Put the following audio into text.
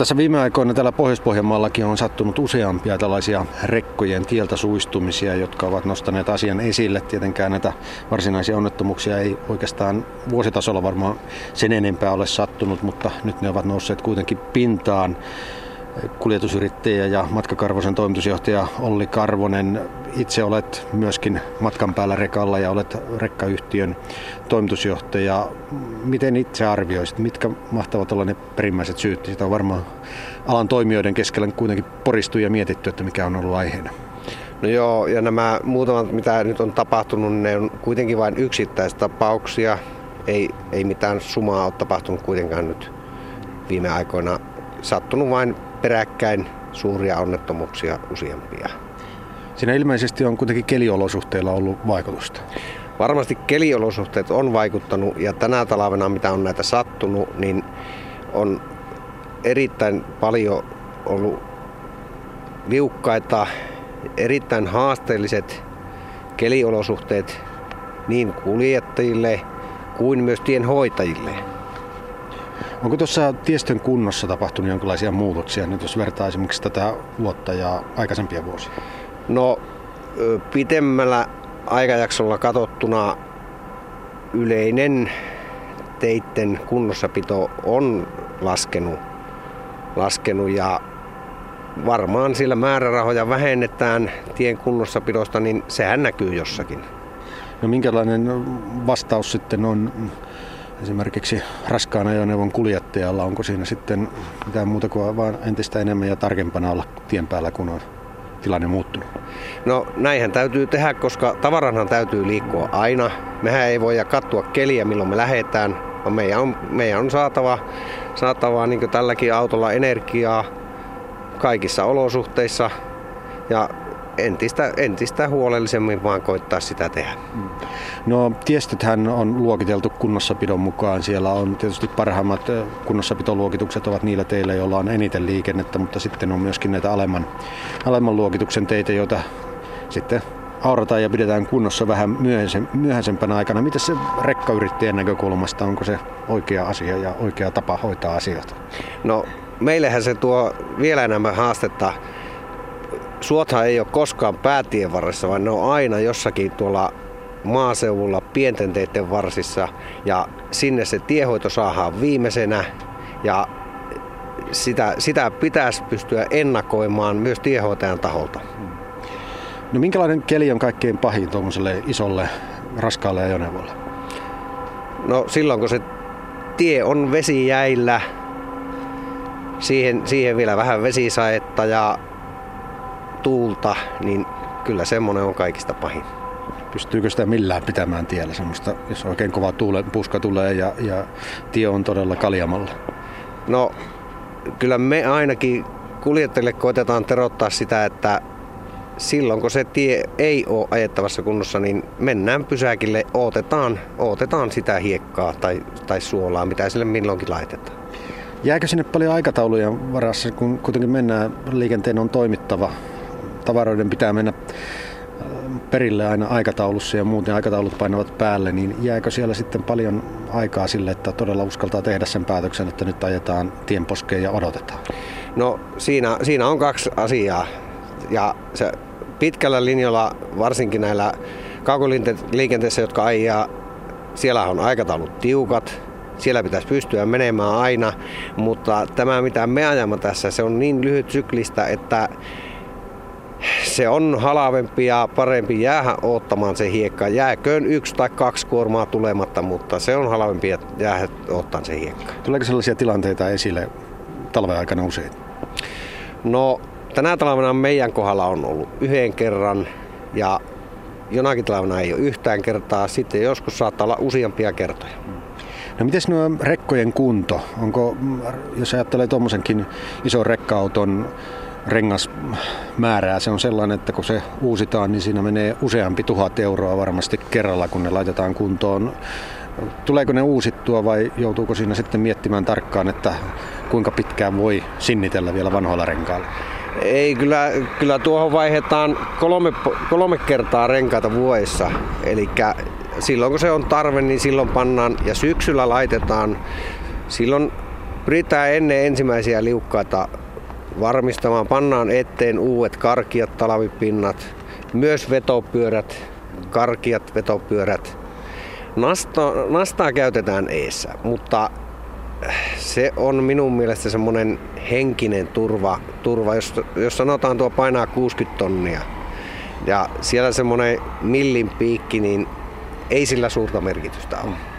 Tässä viime aikoina täällä Pohjois-Pohjanmaallakin on sattunut useampia tällaisia rekkojen tieltä suistumisia, jotka ovat nostaneet asian esille. Tietenkään näitä varsinaisia onnettomuuksia ei oikeastaan vuositasolla varmaan sen enempää ole sattunut, mutta nyt ne ovat nousseet kuitenkin pintaan. Kuljetusyrittäjä ja Matkakarvosen toimitusjohtaja Olli Karvonen, itse olet myöskin matkan päällä rekalla ja olet rekkayhtiön toimitusjohtaja. Miten itse arvioisit, mitkä mahtavat olla ne perimmäiset syyt? Sitä on varmaan alan toimijoiden keskellä kuitenkin poristu ja mietitty, että mikä on ollut aiheena. No joo, ja nämä muutamat, mitä nyt on tapahtunut, ne on kuitenkin vain yksittäistapauksia. Ei mitään sumaa ole tapahtunut kuitenkaan nyt viime aikoina. Sattunut vain peräkkäin suuria onnettomuuksia useampia. Siinä ilmeisesti on kuitenkin keliolosuhteilla ollut vaikutusta. Varmasti keliolosuhteet on vaikuttanut ja tänä talvena, mitä on näitä sattunut, niin on erittäin paljon ollut liukkaita, erittäin haasteelliset keliolosuhteet niin kuljettajille kuin myös tienhoitajille. Onko tuossa tiestön kunnossa tapahtunut jonkinlaisia muutoksia, nyt jos vertaa esimerkiksi tätä vuotta ja aikaisempia vuosia? No, pitemmällä aikajaksolla katsottuna yleinen teitten kunnossapito on laskenut ja varmaan sillä määrärahoja vähennetään tien kunnossapidosta, niin sehän näkyy jossakin. No minkälainen vastaus sitten on? Esimerkiksi raskaan ajoneuvon kuljettajalla, onko siinä sitten mitään muuta kuin vaan entistä enemmän ja tarkempana olla tien päällä, kun on tilanne muuttunut? No näinhän täytyy tehdä, koska tavaranhan täytyy liikkua aina. Mehän ei voida katsoa keliä, milloin me lähdetään, vaan meidän on saatava niin kuin tälläkin autolla energiaa kaikissa olosuhteissa ja entistä huolellisemmin vaan koittaa sitä tehdä. No tiestöthän on luokiteltu kunnossapidon mukaan. Siellä on tietysti parhaimmat kunnossapitoluokitukset ovat niillä teillä, joilla on eniten liikennettä, mutta sitten on myöskin näitä alemman luokituksen teitä, joita sitten aurataan ja pidetään kunnossa vähän myöhäisempänä aikana. Miten se rekkayrittäjän näkökulmasta, onko se oikea asia ja oikea tapa hoitaa asioita? No meillähän se tuo vielä enemmän haastetta. Suothan ei ole koskaan päätien varressa, vaan ne on aina jossakin tuolla maaseudulla pienten teiden varsissa ja sinne se tiehoito saadaan viimeisenä ja sitä pitäisi pystyä ennakoimaan myös tiehoitajan taholta. No minkälainen keli on kaikkein pahin tuollaiselle isolle raskaalle ajoneuvolle? No silloin kun se tie on vesijäillä, siihen vielä vähän vesisaetta ja tuulta, niin kyllä semmoinen on kaikista pahin. Pystyykö sitä millään pitämään tiellä semmoista, jos oikein kova puska tulee ja tie on todella kaljamalla? No kyllä me ainakin kuljettajille koitetaan terottaa sitä, että silloin kun se tie ei ole ajettavassa kunnossa, niin mennään pysäkille, odotetaan sitä hiekkaa tai suolaa, mitä sille milloinkin laitetaan. Jääkö sinne paljon aikataulujen varassa, kun kuitenkin mennään, liikenteen on toimittava? Tavaroiden pitää mennä perille aina aikataulussa ja muuten aikataulut painavat päälle, niin jääkö siellä sitten paljon aikaa sille, että todella uskaltaa tehdä sen päätöksen, että nyt ajetaan tienposkeen ja odotetaan? No siinä on kaksi asiaa ja se pitkällä linjalla varsinkin näillä kaukoliikenteessä, jotka ajaa, siellä on aikataulut tiukat. Siellä pitäisi pystyä menemään aina, mutta tämä mitä me ajamme tässä, se on niin lyhyt syklistä, että se on halavempi ja parempi jäähän odottamaan se hiekka. Jääköön 1 tai 2 kuormaa tulematta, mutta se on halavempi jäähän odottamaan se hiekka. Tuleeko sellaisia tilanteita esille talven aikana usein? No tänä talvena meidän kohdalla on ollut 1 kerran ja jonakin talvena ei ole yhtään kertaa. Sitten joskus saattaa olla useampia kertoja. No mites nuo rekkojen kunto? Onko, jos ajattelee tuommoisenkin ison rekka-auton rengasmäärää, se on sellainen, että kun se uusitaan, niin siinä menee useampi 1000 euroa varmasti kerralla, kun ne laitetaan kuntoon. Tuleeko ne uusittua vai joutuuko siinä sitten miettimään tarkkaan, että kuinka pitkään voi sinnitellä vielä vanhoilla renkailla? Ei, kyllä tuohon vaihdetaan 3 kertaa renkaita vuodessa. Elikkä silloin kun se on tarve, niin silloin pannaan ja syksyllä laitetaan. Silloin Pyritään ennen ensimmäisiä liukkaita varmistamaan. Pannaan eteen uudet karkiat, talvipinnat, myös vetopyörät, karkiat, vetopyörät. Nastaa käytetään eessä, mutta se on minun mielestä semmoinen henkinen turva. Jos sanotaan tuo painaa 60 tonnia ja siellä semmoinen millin piikki, niin ei sillä suurta merkitystä ole.